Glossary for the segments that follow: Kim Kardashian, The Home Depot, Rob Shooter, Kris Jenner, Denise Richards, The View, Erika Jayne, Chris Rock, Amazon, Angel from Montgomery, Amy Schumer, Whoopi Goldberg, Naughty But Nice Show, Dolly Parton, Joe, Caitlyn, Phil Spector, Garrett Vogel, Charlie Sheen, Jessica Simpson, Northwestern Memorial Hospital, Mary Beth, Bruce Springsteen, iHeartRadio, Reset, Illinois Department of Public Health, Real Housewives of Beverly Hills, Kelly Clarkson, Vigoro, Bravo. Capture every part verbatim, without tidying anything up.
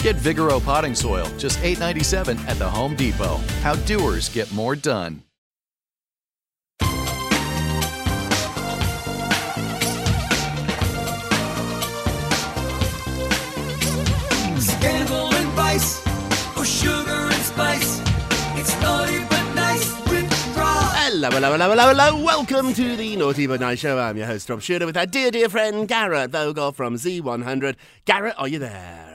Get Vigoro potting soil, just eight dollars and ninety-seven cents at the Home Depot. How doers get more done. Scandal and vice, or sugar and spice. It's naughty but nice with Rob. Hello, hello, hello, hello, hello. Welcome to the Naughty But Nice Show. I'm your host, Rob Shooter, with our dear, dear friend, Garrett Vogel from Z one hundred. Garrett, are you there?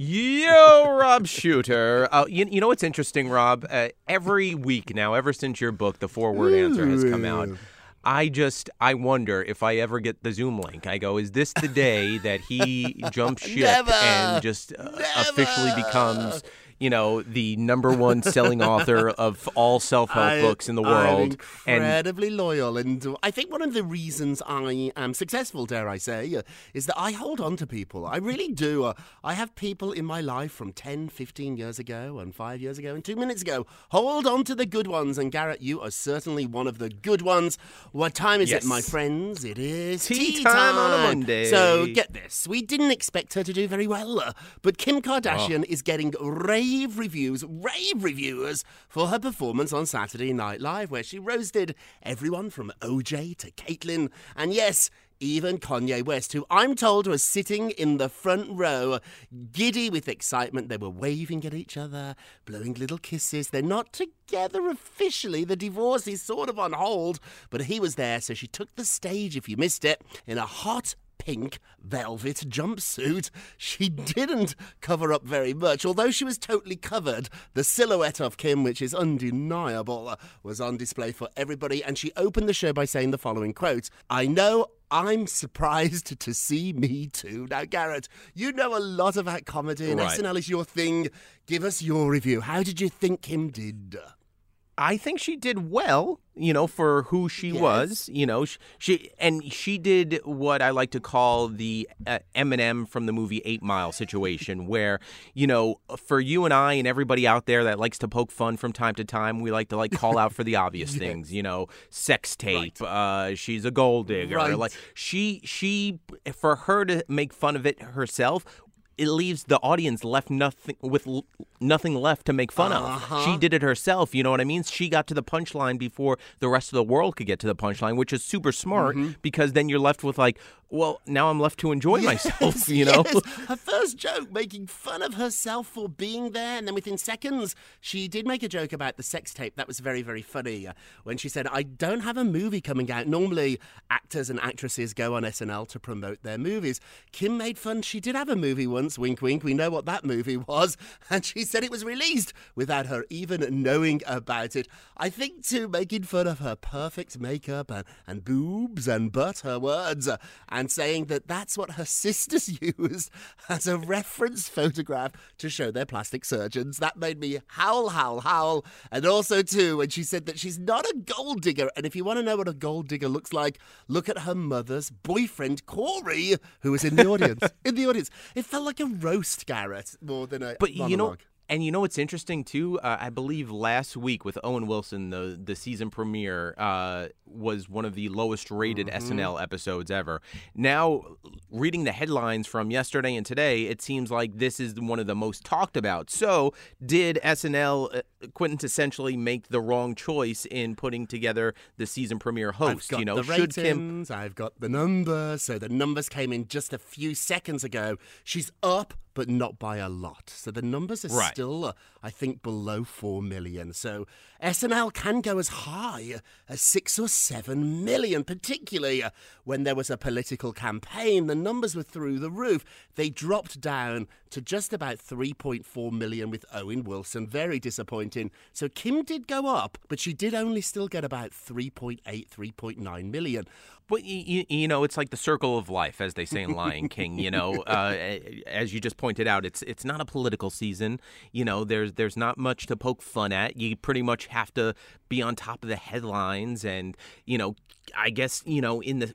Yo, Rob Shooter. Uh, you, you know what's interesting, Rob? Uh, every week now, ever since your book, The Four Word Answer, has come out, I just, I wonder if I ever get the Zoom link. I go, is this the day that he jumps ship never, and just uh, officially becomes, you know, the number one selling author of all self-help I, books in the world? I'm incredibly and loyal. And I think one of the reasons I am successful, dare I say, uh, is that I hold on to people. I really do. Uh, I have people in my life from ten, fifteen years ago and five years ago and two minutes ago. Hold on to the good ones. And Garrett, you are certainly one of the good ones. What time is yes. it, my friends? It is tea, tea time, time on a Monday. So get this. We didn't expect her to do very well, uh, but Kim Kardashian oh. is getting raised Rave reviews, rave reviewers for her performance on Saturday Night Live, where she roasted everyone from O J to Caitlyn, and yes, even Kanye West, who I'm told was sitting in the front row, giddy with excitement. They were waving at each other, blowing little kisses. They're not together officially. The divorce is sort of on hold, but he was there, so she took the stage, if you missed it, in a hot pink velvet jumpsuit. She didn't cover up very much, although she was totally covered. The silhouette of Kim, which is undeniable, was on display for everybody, and she opened the show by saying the following quote: "I know I'm surprised to see me too." Now, Garrett, you know a lot about comedy, and right. S N L is your thing. Give us your review. How did you think Kim did? I think she did well, you know, for who she yes. was, you know, she, she and she did what I like to call the uh, Eminem from the movie Eight Mile situation, where, you know, for you and I and everybody out there that likes to poke fun from time to time, we like to like call out for the obvious yes. things, you know, sex tape, right. uh, she's a gold digger, right. like she she for her to make fun of it herself it leaves the audience left nothing with l- nothing left to make fun uh-huh. of. She did it herself, you know what I mean? She got to the punchline before the rest of the world could get to the punchline, which is super smart mm-hmm. because then you're left with like, well, now I'm left to enjoy yes, myself, you know? Yes. Her first joke, making fun of herself for being there, and then within seconds, she did make a joke about the sex tape. That was very, very funny. When she said, I don't have a movie coming out. Normally, actors and actresses go on S N L to promote their movies. Kim made fun. She did have a movie once, wink, wink. We know what that movie was. And she said it was released without her even knowing about it. I think, too, making fun of her perfect makeup and, and boobs and butt, her words, and saying that that's what her sisters used as a reference photograph to show their plastic surgeons. That made me howl, howl, howl. And also, too, when she said that she's not a gold digger. And if you want to know what a gold digger looks like, look at her mother's boyfriend, Corey, who was in the audience. in the audience. It felt like a roast, Garrett, more than a but monologue. You know, and you know what's interesting, too? Uh, I believe last week with Owen Wilson, the, the season premiere uh, was one of the lowest-rated mm-hmm. S N L episodes ever. Now, reading the headlines from yesterday and today, it seems like this is one of the most talked about. So, did S N L uh, quintessentially make the wrong choice in putting together the season premiere host? I've got you know, the ratings, should Kim... I've got the numbers. So, the numbers came in just a few seconds ago. She's up, but not by a lot. So the numbers are right. still, I think, below four million. So S N L can go as high as six or seven million, particularly when there was a political campaign. The numbers were through the roof. They dropped down to just about three point four million with Owen Wilson. Very disappointing. So Kim did go up, but she did only still get about three point eight, three point nine million. But, you, you know, it's like the circle of life, as they say in Lion King, you know, uh, as you just pointed out, it's it's not a political season. You know, there's there's not much to poke fun at. You pretty much have to be on top of the headlines. And, you know, I guess, you know, in the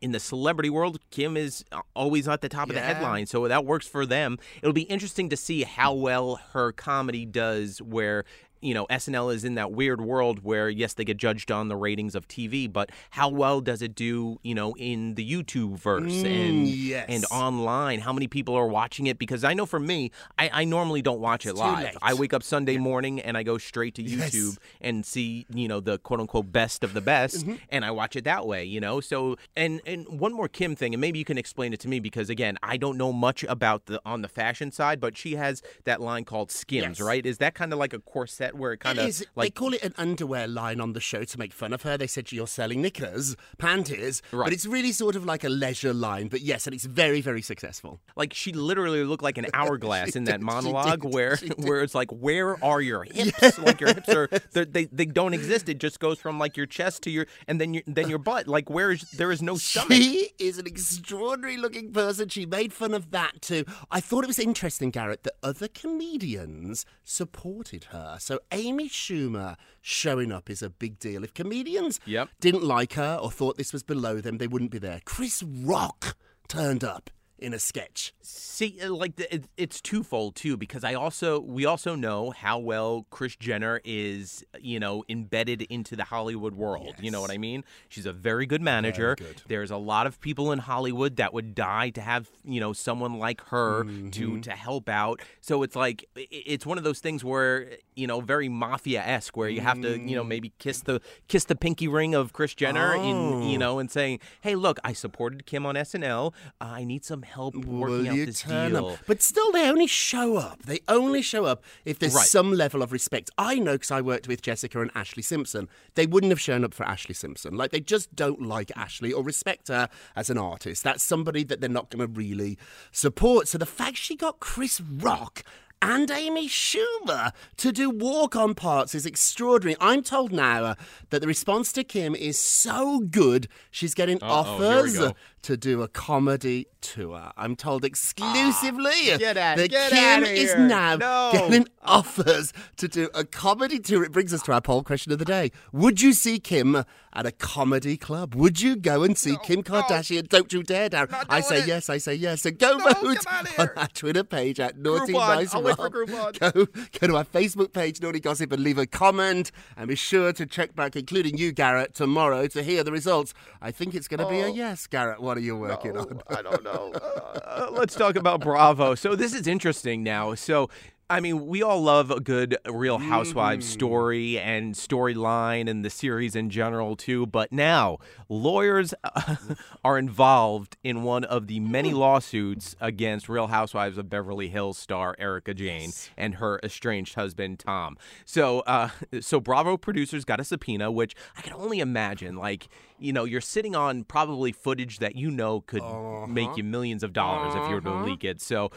in the celebrity world, Kim is always at the top yeah. of the headline. So that works for them. It'll be interesting to see how well her comedy does where, you know, S N L is in that weird world where, yes, they get judged on the ratings of T V, but how well does it do, you know, in the YouTube verse mm, and yes. and online? How many people are watching it? Because I know for me, I, I normally don't watch it's it live. Late. I wake up Sunday yeah. morning and I go straight to YouTube yes. and see, you know, the quote-unquote best of the best, mm-hmm. and I watch it that way, you know? So, and, and one more Kim thing, and maybe you can explain it to me because, again, I don't know much about the on the fashion side, but she has that line called Skims, yes. right? Is that kind of like a corset? Where it kind it of is, like... They call it an underwear line on the show to make fun of her. They said you're selling knickers, panties, right. but it's really sort of like a leisure line. But yes, and it's very, very successful. Like she literally looked like an hourglass in that did, monologue did, where where it's like, where are your hips? Yes. Like your hips are they they don't exist. It just goes from like your chest to your and then your then your butt. Like where is there is no stomach. She is an extraordinary looking person. She made fun of that too. I thought it was interesting, Garrett, that other comedians supported her. So So Amy Schumer showing up is a big deal. If comedians yep. didn't like her or thought this was below them, they wouldn't be there. Chris Rock turned up in a sketch. See, like, the, it's twofold, too, because I also, we also know how well Kris Jenner is, you know, embedded into the Hollywood world. Yes. You know what I mean? She's a very good manager. Very good. There's a lot of people in Hollywood that would die to have, you know, someone like her mm-hmm. to, to help out. So it's like, it's one of those things where, you know, very mafia-esque, where you have to, you know, maybe kiss the kiss the pinky ring of Kris Jenner, oh. in, you know, and saying, hey, look, I supported Kim on S N L. Uh, I need some help. help working out this deal. Up? But still, they only show up. They only show up if there's right. some level of respect. I know because I worked with Jessica and Ashley Simpson. They wouldn't have shown up for Ashley Simpson. Like, they just don't like Ashley or respect her as an artist. That's somebody that they're not going to really support. So the fact she got Chris Rock and Amy Schumer to do walk-on parts is extraordinary. I'm told now uh, that the response to Kim is so good, she's getting Uh-oh, offers to do a comedy tour. I'm told exclusively ah, get at, that get Kim is now no. getting offers to do a comedy tour. It brings us to our poll question of the day. Would you see Kim at a comedy club? Would you go and see no, Kim Kardashian? No. Don't you dare, Darren. I say it. yes, I say yes. So go no, vote on our Twitter page at Naughty Nice Rob. Go, go to our Facebook page, Naughty Gossip, and leave a comment. And be sure to check back, including you, Garrett, tomorrow to hear the results. I think it's going to oh. be a yes, Garrett. What? what are you working no, on? I don't know. Uh, let's talk about Bravo. So this is interesting now. So, I mean, we all love a good Real Housewives mm. story and storyline and the series in general, too. But now lawyers uh, are involved in one of the many lawsuits against Real Housewives of Beverly Hills star Erika Jayne yes. and her estranged husband, Tom. So uh, so Bravo producers got a subpoena, which I can only imagine, like, you know, you're sitting on probably footage that you know could uh-huh. make you millions of dollars uh-huh. if you were to leak it. So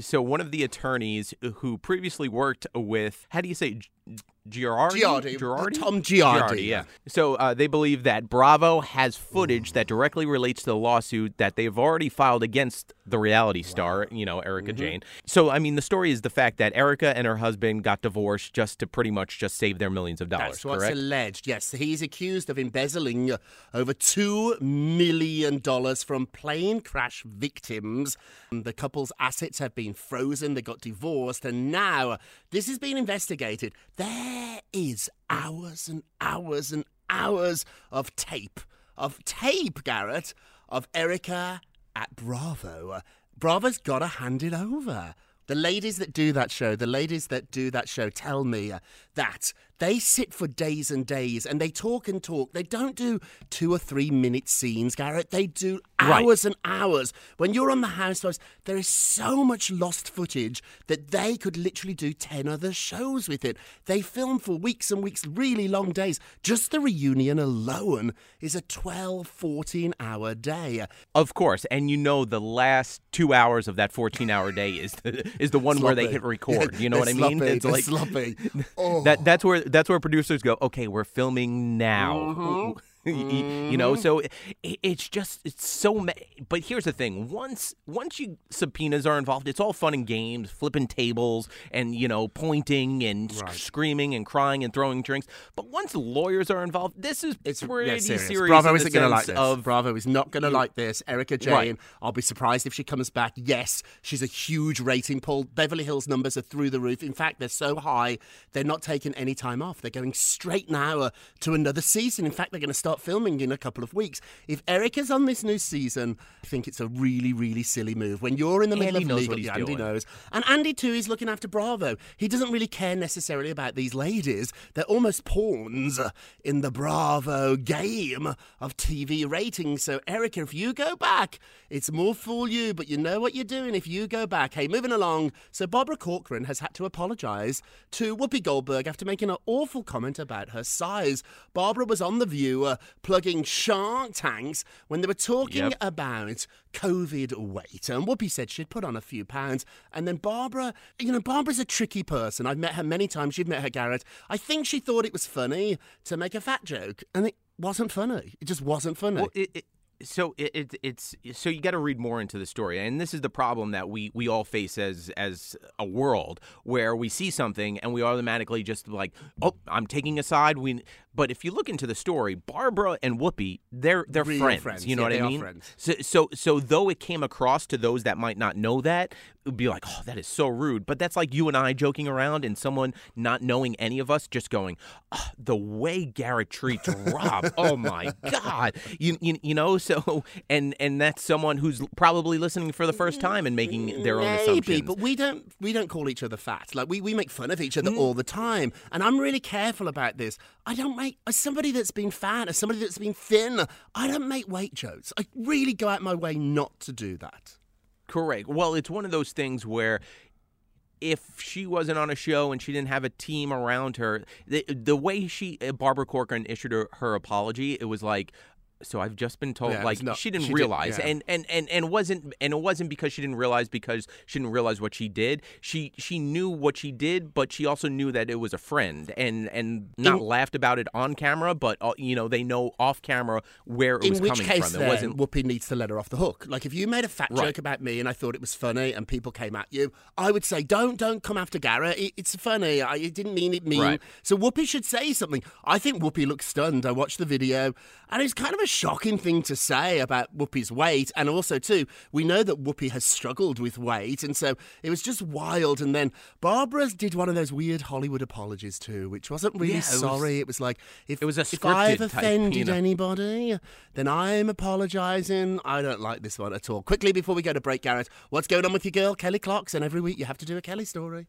so one of the attorneys who previously worked with, how do you say, Giardi? Giardi. Giardi? Tom Giardi. Giardi, yeah. So uh, they believe that Bravo has footage mm. that directly relates to the lawsuit that they've already filed against the reality star, wow. you know, Erika mm-hmm. Jayne. So, I mean, the story is the fact that Erika and her husband got divorced just to pretty much just save their millions of dollars, That's correct? That's what's alleged, yes. He's accused of embezzling over two million dollars from plane crash victims. The couple's assets have been frozen. They got divorced. And now this is being investigated. There is hours and hours and hours of tape, of tape, Garrett, of Erika at Bravo. Bravo's got to hand it over. The ladies that do that show, the ladies that do that show tell me that they sit for days and days and they talk and talk. They don't do two or three minute scenes, Garrett. They do hours right. and hours. When you're on The Housewives, there is so much lost footage that they could literally do ten other shows with it. They film for weeks and weeks, really long days. Just the reunion alone is a twelve, fourteen hour day. Of course. And you know the last two hours of that fourteen hour day is the is the one sloppy. Where they hit record. Yeah, you know what I mean? Sloppy. It's like sloppy. Oh. That that's where that's where producers go. Okay, we're filming now. Mm-hmm. you, you know, so it, it's just it's so. Ma- but here's the thing: once once you subpoenas are involved, it's all fun and games, flipping tables, and you know, pointing and right. sc- screaming and crying and throwing drinks. But once lawyers are involved, this is it's pretty yeah, serious. serious. Bravo isn't going to like this. Of, Bravo is not going to like this. Erika Jayne. Right. I'll be surprised if she comes back. Yes, she's a huge rating pull. Beverly Hills numbers are through the roof. In fact, they're so high they're not taking any time off. They're going straight now to another season. In fact, they're going to start filming in a couple of weeks. If Erika's on this new season, I think it's a really, really silly move. When you're in the middle Andy of legal, yeah, Andy doing. knows. And Andy, too, is looking after Bravo. He doesn't really care necessarily about these ladies. They're almost pawns in the Bravo game of T V ratings. So, Erika, if you go back, it's more for you, but you know what you're doing if you go back. Hey, moving along. So, Barbara Corcoran has had to apologise to Whoopi Goldberg after making an awful comment about her size. Barbara was on The View uh, plugging Shark Tanks when they were talking yep. about COVID weight. And Whoopi said she'd put on a few pounds. And then Barbara, you know, Barbara's a tricky person. I've met her many times. You've met her, Garrett. I think she thought it was funny to make a fat joke. And it wasn't funny. It just wasn't funny. Well, it, it- So it, it, it's so you got to read more into the story, and this is the problem that we, we all face as as a world where we see something and we automatically just like, oh, I'm taking a side. We but if you look into the story, Barbara and Whoopi, they're they're Real friends. friends. You know yeah, what they I mean? Are friends. So so so though it came across to those that might not know that, it would be like, oh, that is so rude. But that's like you and I joking around and someone not knowing any of us just going, oh, the way Garrett treats Rob. Oh my God, you you you know. So and and that's someone who's probably listening for the first time and making their own Maybe, assumptions. Maybe, but we don't we don't call each other fat. Like we, we make fun of each other mm. all the time. And I'm really careful about this. I don't make as somebody that's been fat, as somebody that's been thin, I don't make weight jokes. I really go out my way not to do that. Correct. Well, it's one of those things where if she wasn't on a show and she didn't have a team around her, the the way she Barbara Corcoran issued her, her apology, it was like. So I've just been told, yeah, like, not, she didn't she realize, did, yeah. and, and, and, and wasn't and it wasn't because she didn't realize because she didn't realize what she did. She she knew what she did, but she also knew that it was a friend, and and not in, laughed about it on camera, but uh, you know they know off camera where it was coming case, from. It then, wasn't. Whoopi needs to let her off the hook. Like if you made a fat right. joke about me and I thought it was funny and people came at you, I would say don't don't come after Garrett. It, it's funny. I it didn't mean it mean. Right. So Whoopi should say something. I think Whoopi looked stunned. I watched the video, and it's kind of a a shocking thing to say about Whoopi's weight. And also, too, we know that Whoopi has struggled with weight. And so it was just wild. And then Barbara did one of those weird Hollywood apologies, too, which wasn't really yeah, it sorry. Was, it was like, if, it was a if I've offended type, anybody, then I'm apologising. I don't like this one at all. Quickly, before we go to break, Garrett, what's going on with your girl, Kelly Clarkson? Every week you have to do a Kelly story.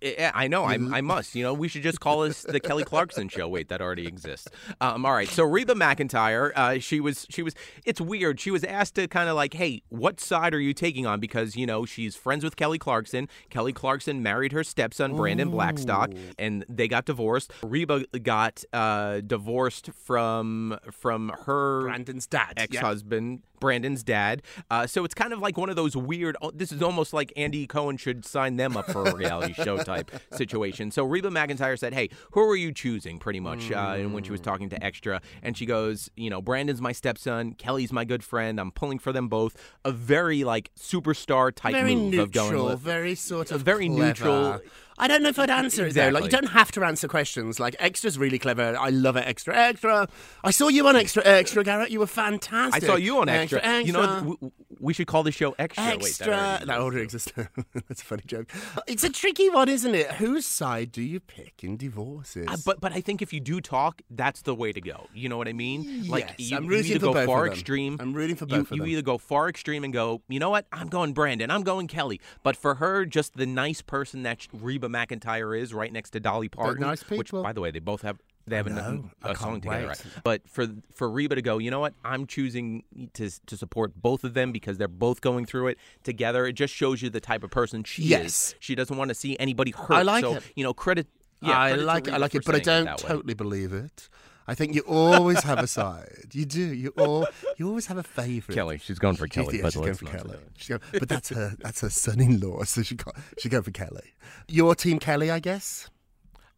It, Yeah, I know. I, I must. You know, we should just call this the Kelly Clarkson show. Wait, that already exists. Um, all right. So Reba McEntire, uh, she was she was it's weird. She was asked to kind of like, hey, what side are you taking on? Because, you know, she's friends with Kelly Clarkson. Kelly Clarkson married her stepson, Brandon Ooh. Blackstock, and they got divorced. Reba got uh, divorced from from her Brandon's dad, ex-husband. Yeah. Brandon's dad. Uh, so it's kind of like one of those weird, this is almost like Andy Cohen should sign them up for a reality show type situation. So Reba McEntire said, hey, who are you choosing, pretty much, uh, and when she was talking to Extra. And she goes, you know, Brandon's my stepson. Kelly's my good friend. I'm pulling for them both. A very, like, superstar type very move neutral, of going. Very sort of Very clever. neutral. I don't know if I'd answer it, exactly. though. Like, you don't have to answer questions. Like, Extra's really clever. I love it. Extra, Extra. I saw you on Extra, Extra, Garrett. You were fantastic. I saw you on Extra. Extra, extra. You know, we, we should call the show Extra. Extra. Wait, that already, that already exists. That's a funny joke. It's a tricky one, isn't it? Whose side do you pick in divorces? Uh, but but I think if you do talk, that's the way to go. You know what I mean? Like, yes. You, I'm rooting you either for go both far of them. extreme. I'm rooting for both you, of them. You either go far extreme and go, you know what? I'm going Brandon. I'm going Kelly. But for her, just the nice person that Reba McEntire is right next to Dolly Parton, nice which, by the way, they both have they have no, a, a song together, right? But for for Reba to go, you know what? I'm choosing to to support both of them because they're both going through it together. It just shows you the type of person she yes. is. She doesn't want to see anybody hurt. I like so, it. You know, credit. Yeah, I credit like I like it, but I don't totally believe it. I think you always have a side. You do. You all. You always have a favorite. Kelly. She's going for Kelly. She's, yeah, she's going for Kelly. Going, but that's her. That's her son-in-law. So she got. She go for Kelly. Your team, Kelly, I guess.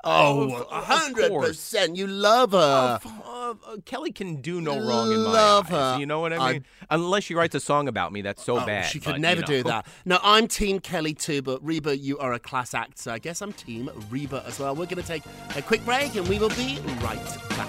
Oh, a hundred percent. You love her. Uh, uh, Kelly can do no wrong in my love eyes. Her. You know what I mean? I, Unless she writes a song about me, that's so oh, bad. She could but, never you know. do that. No, I'm team Kelly too, but Reba, you are a class act, so I guess I'm team Reba as well. We're going to take a quick break and we will be right back.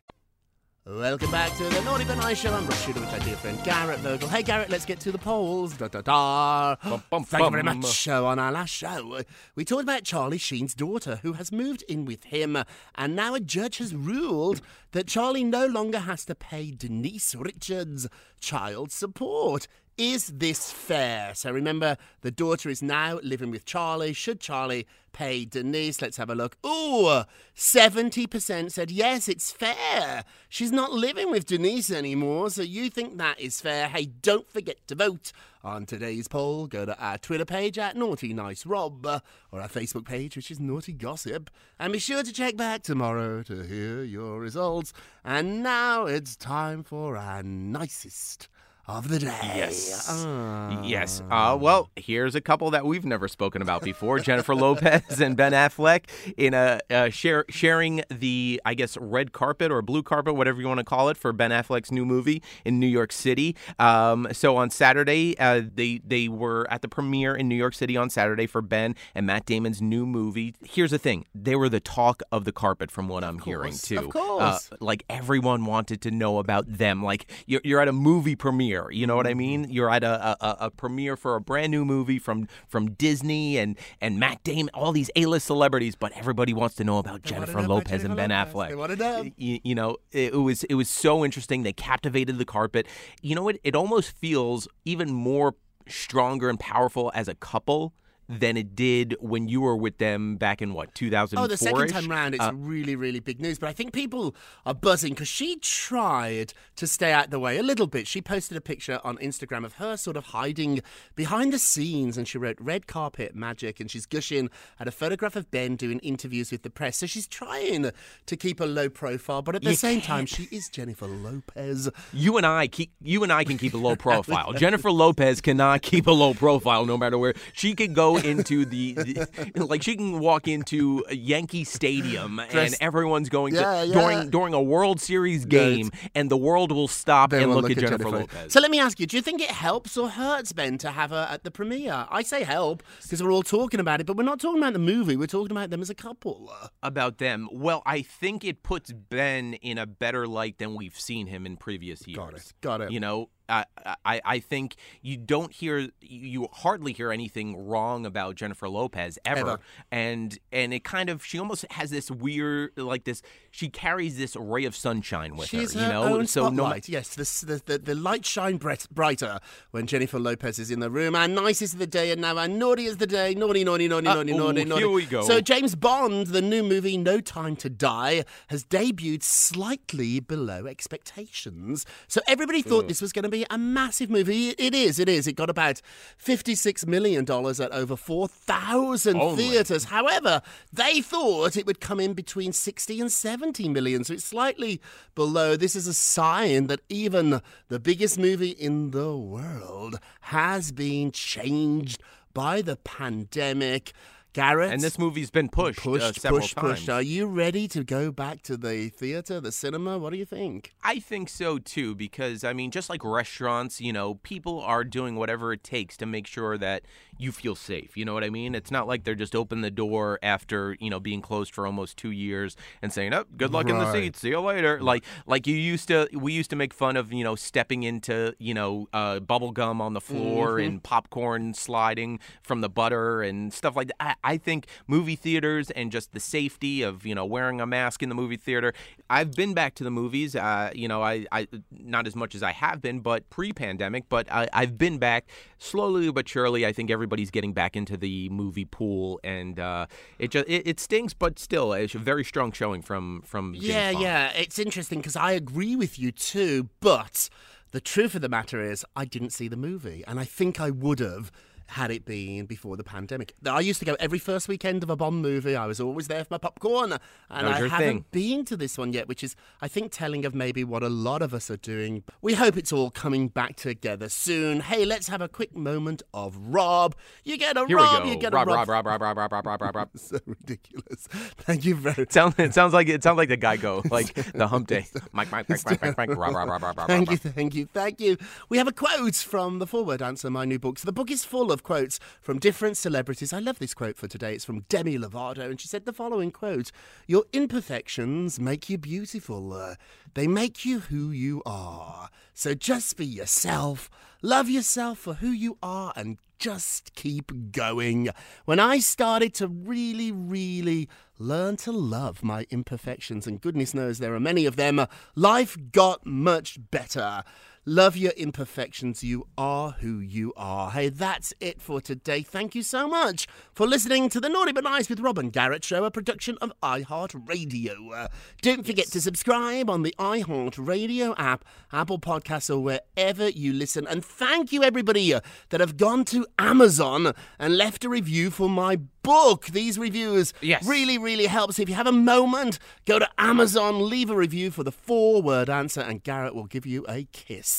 Welcome back to the Naughty But Nice Show. I'm Rob Shooter with my dear friend Garrett Vogel. Hey Garrett, let's get to the polls. Da, da, da. Bum, bum, Thank bum. you very much. Uh, on our last show, we talked about Charlie Sheen's daughter, who has moved in with him, and now a judge has ruled that Charlie no longer has to pay Denise Richards child support. Is this fair? So remember, the daughter is now living with Charlie. Should Charlie pay Denise? Let's have a look. Ooh, seventy percent said, yes, it's fair. She's not living with Denise anymore, so you think that is fair. Hey, don't forget to vote on today's poll. Go to our Twitter page at Naughty Nice Rob, or our Facebook page, which is Naughty Gossip. And be sure to check back tomorrow to hear your results. And now it's time for our nicest of the day. Yes. Oh. Yes. Uh, well, here's a couple that we've never spoken about before. Jennifer Lopez and Ben Affleck in a, a share, sharing the, I guess, red carpet or blue carpet, whatever you want to call it, for Ben Affleck's new movie in New York City. Um, so on Saturday, uh, they, they were at the premiere in New York City on Saturday for Ben and Matt Damon's new movie. Here's the thing. They were the talk of the carpet from what I'm course, hearing, too. Of course. Uh, like, everyone wanted to know about them. Like, you're, you're at a movie premiere. You know what I mean? You're at a, a, a premiere for a brand new movie from, from Disney and, and Matt Damon, all these A-list celebrities, but everybody wants to know about Jennifer Lopez and Ben Affleck. You, you know, it, it was it was so interesting. They captivated the carpet. You know, it, it almost feels even more stronger and powerful as a couple than it did when you were with them back in, what, two thousand four-ish? Oh, the second time round, it's uh, really, really big news. But I think people are buzzing because she tried to stay out the way a little bit. She posted a picture on Instagram of her sort of hiding behind the scenes, and she wrote red carpet magic, and she's gushing at a photograph of Ben doing interviews with the press. So she's trying to keep a low profile, but at the you same can't. time, she is Jennifer Lopez. You and I keep, you and I can keep a low profile. Jennifer Lopez cannot keep a low profile no matter where. She could go into the, the like she can walk into a Yankee Stadium Just, and everyone's going yeah, to yeah. during during a World Series game yeah, and the world will stop and look, look at, at Jennifer, Jennifer Lopez. So let me ask you, do you think it helps or hurts Ben to have her at the premiere? I say help because we're all talking about it, but we're not talking about the movie. We're talking about them as a couple. About them. Well, I think it puts Ben in a better light than we've seen him in previous years. Got it. Got it. You know. I, I, I think you don't hear, you hardly hear anything wrong about Jennifer Lopez ever. ever. And and it kind of, she almost has this weird, like this, she carries this ray of sunshine with She's her, her, you know? Own so spotlight. No, yes, the, the, the light shine brighter when Jennifer Lopez is in the room. Our nicest of the day and now our naughty is the day. Naughty, naughty, naughty, uh, naughty, oh, naughty, naughty. Here we go. So James Bond, the new movie No Time to Die, has debuted slightly below expectations. So everybody thought Ooh. this was going to be a massive movie. It is, it is. It got about fifty-six million dollars at over four thousand oh theatres. However, they thought it would come in between sixty and seventy million, so it's slightly below. This is a sign that even the biggest movie in the world has been changed by the pandemic. Garrett. And this movie's been pushed, pushed uh, several pushed, times. Pushed. Are you ready to go back to the theater, the cinema? What do you think? I think so, too, because, I mean, just like restaurants, you know, people are doing whatever it takes to make sure that you feel safe. You know what I mean? It's not like they're just open the door after, you know, being closed for almost two years and saying, oh, good luck right. in the seats. See you later. Like, like you used to, we used to make fun of, you know, stepping into, you know, uh, bubble gum on the floor mm-hmm. and popcorn sliding from the butter and stuff like that. I, I think movie theaters and just the safety of, you know, wearing a mask in the movie theater. I've been back to the movies, uh, you know, I, I not as much as I have been, but pre-pandemic, but I, I've been back slowly but surely. I think everybody's getting back into the movie pool, and uh, it just it, it stinks, but still, it's a very strong showing from, from James Yeah, Bond. Yeah, it's interesting because I agree with you too, but the truth of the matter is I didn't see the movie, and I think I would have had it been before the pandemic. I used to go every first weekend of a Bond movie. I was always there for my popcorn. And I haven't thing. been to this one yet, which is, I think, telling of maybe what a lot of us are doing. We hope it's all coming back together soon. Hey, let's have a quick moment of Rob. You get a Here Rob, you get Rob, a Rob. Rob, Rob, Rob, Rob, Rob, Rob, Rob, Rob. So ridiculous. Thank you very much. Sound, it sounds like it sounds like the Geico, like the hump day. Mike, Mike, Mike, Mike, Mike, Mike, Rob, Rob, Rob, Rob, Rob. Thank you, thank you, thank you. We have a quote from The Four Word Answer, my new book. So the book is full of quotes from different celebrities. I love this quote for today. It's from Demi Lovato, and she said the following quote: "Your imperfections make you beautiful. Uh, they make you who you are. So just be yourself. Love yourself for who you are and just keep going." When I started to really, really learn to love my imperfections, and goodness knows there are many of them, life got much better. Love your imperfections. You are who you are. Hey, that's it for today. Thank you so much for listening to the Naughty But Nice with Rob and Garrett show, a production of iHeartRadio. Uh, don't forget yes. to subscribe on the iHeartRadio app, Apple Podcasts, or wherever you listen. And thank you, everybody, uh, that have gone to Amazon and left a review for my book. These reviews yes. really, really help. So if you have a moment, go to Amazon, leave a review for The Four Word Answer, and Garrett will give you a kiss.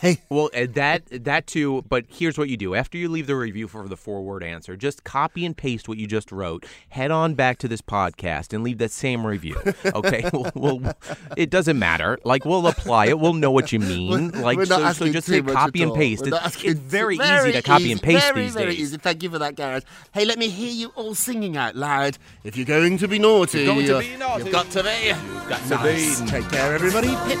Hey. Well, that that too, but here's what you do. After you leave the review for The Four-Word Answer, just copy and paste what you just wrote, head on back to this podcast, and leave that same review, okay? we'll, we'll, it doesn't matter. Like, we'll apply it. We'll know what you mean. Like, we're not so, so just say copy and paste. It's, asking, it's very, very easy to copy easy, and paste very, these very days. Very easy. Thank you for that, Garrett. Hey, let me hear you all singing out loud. If you're going to be naughty, you're going to be naughty. You've got to be. You've got to nice. be. Take care, everybody. Pip.